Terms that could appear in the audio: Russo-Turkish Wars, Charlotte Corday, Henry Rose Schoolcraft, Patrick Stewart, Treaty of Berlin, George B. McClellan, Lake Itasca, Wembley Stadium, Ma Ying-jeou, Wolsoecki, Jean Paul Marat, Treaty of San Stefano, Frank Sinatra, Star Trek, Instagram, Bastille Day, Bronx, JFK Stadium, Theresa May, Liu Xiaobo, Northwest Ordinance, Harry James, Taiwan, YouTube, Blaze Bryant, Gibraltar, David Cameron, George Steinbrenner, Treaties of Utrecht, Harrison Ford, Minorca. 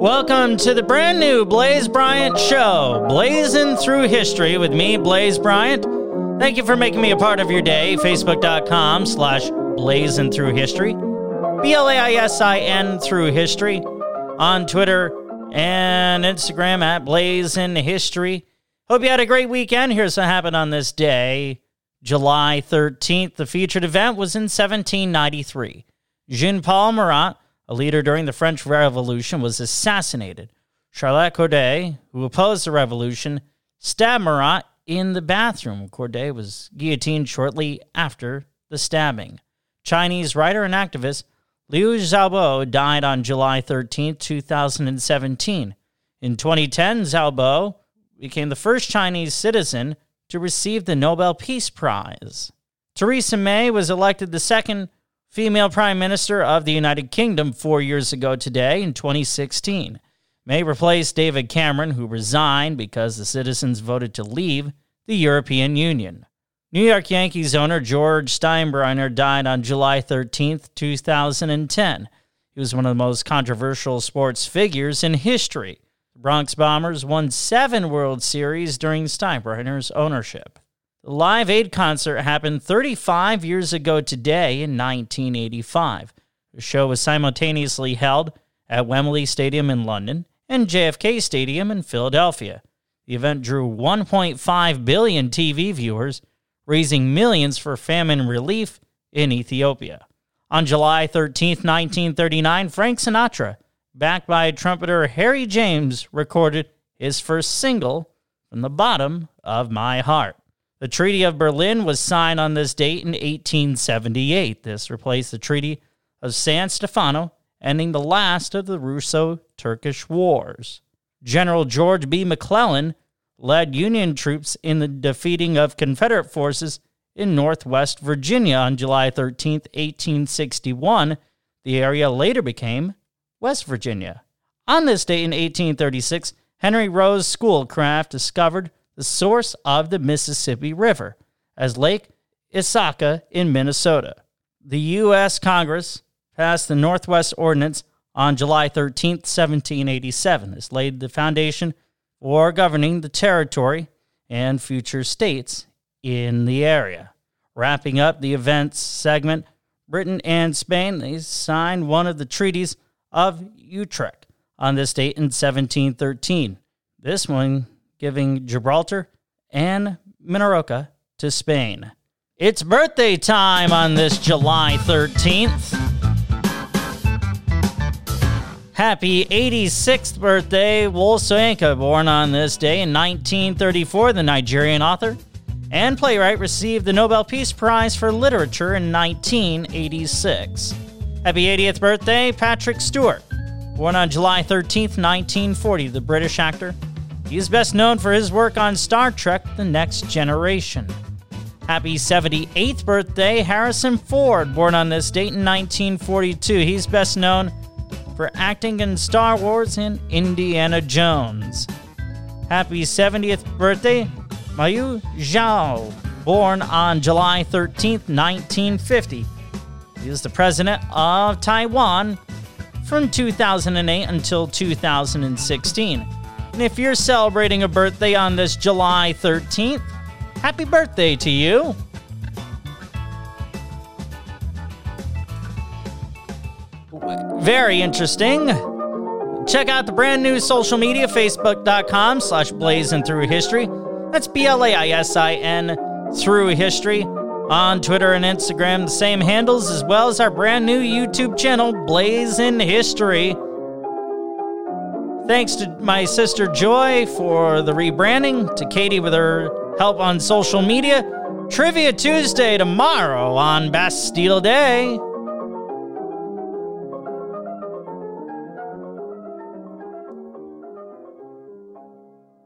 Welcome to the brand new Blaze Bryant Show, blazing through history with me, Blaze Bryant. Thank you for making me a part of your day, facebook.com/blazingthroughhistory, BLAISIN through history, on Twitter and Instagram at blazinghistory. Hope you had a great weekend. Here's what happened on this day, July 13th. The featured event was in 1793. Jean Paul Marat, a leader during the French Revolution, was assassinated. Charlotte Corday, who opposed the revolution, stabbed Marat in the bathroom. Corday was guillotined shortly after the stabbing. Chinese writer and activist Liu Xiaobo died on July 13, 2017. In 2010, Xiaobo became the first Chinese citizen to receive the Nobel Peace Prize. Theresa May was elected the second female Prime Minister of the United Kingdom 4 years ago today in 2016. May replaced David Cameron, who resigned because the citizens voted to leave the European Union. New York Yankees owner George Steinbrenner died on July 13, 2010. He was one of the most controversial sports figures in history. The Bronx Bombers won 7 World Series during Steinbrenner's ownership. The Live Aid concert happened 35 years ago today in 1985. The show was simultaneously held at Wembley Stadium in London and JFK Stadium in Philadelphia. The event drew 1.5 billion TV viewers, raising millions for famine relief in Ethiopia. On July 13, 1939, Frank Sinatra, backed by trumpeter Harry James, recorded his first single, From the Bottom of My Heart. The Treaty of Berlin was signed on this date in 1878. This replaced the Treaty of San Stefano, ending the last of the Russo-Turkish Wars. General George B. McClellan led Union troops in the defeating of Confederate forces in Northwest Virginia on July 13, 1861. The area later became West Virginia. On this date in 1836, Henry Rose Schoolcraft discovered the source of the Mississippi River, as Lake Itasca in Minnesota. The U.S. Congress passed the Northwest Ordinance on July 13, 1787. This laid the foundation for governing the territory and future states in the area. Wrapping up the events segment, Britain and Spain, they signed one of the Treaties of Utrecht on this date in 1713. This one giving Gibraltar and Minorca to Spain. It's birthday time on this July 13th. Happy 86th birthday, Wolsoecki, born on this day in 1934. The Nigerian author and playwright received the Nobel Peace Prize for Literature in 1986. Happy 80th birthday, Patrick Stewart, born on July 13th, 1940. The British actor. He is best known for his work on Star Trek, The Next Generation. Happy 78th birthday, Harrison Ford, born on this date in 1942. He's best known for acting in Star Wars and Indiana Jones. Happy 70th birthday, Ma Ying-jeou, born on July 13th, 1950. He is the president of Taiwan from 2008 until 2016. And if you're celebrating a birthday on this July 13th, happy birthday to you. Very interesting. Check out the brand new social media, facebook.com/blazingthroughhistory. That's BLAISIN through history. On Twitter and Instagram, the same handles, as well as our brand new YouTube channel, Blazin' History. Thanks to my sister Joy for the rebranding, to Katie with her help on social media. Trivia Tuesday tomorrow on Bastille Day.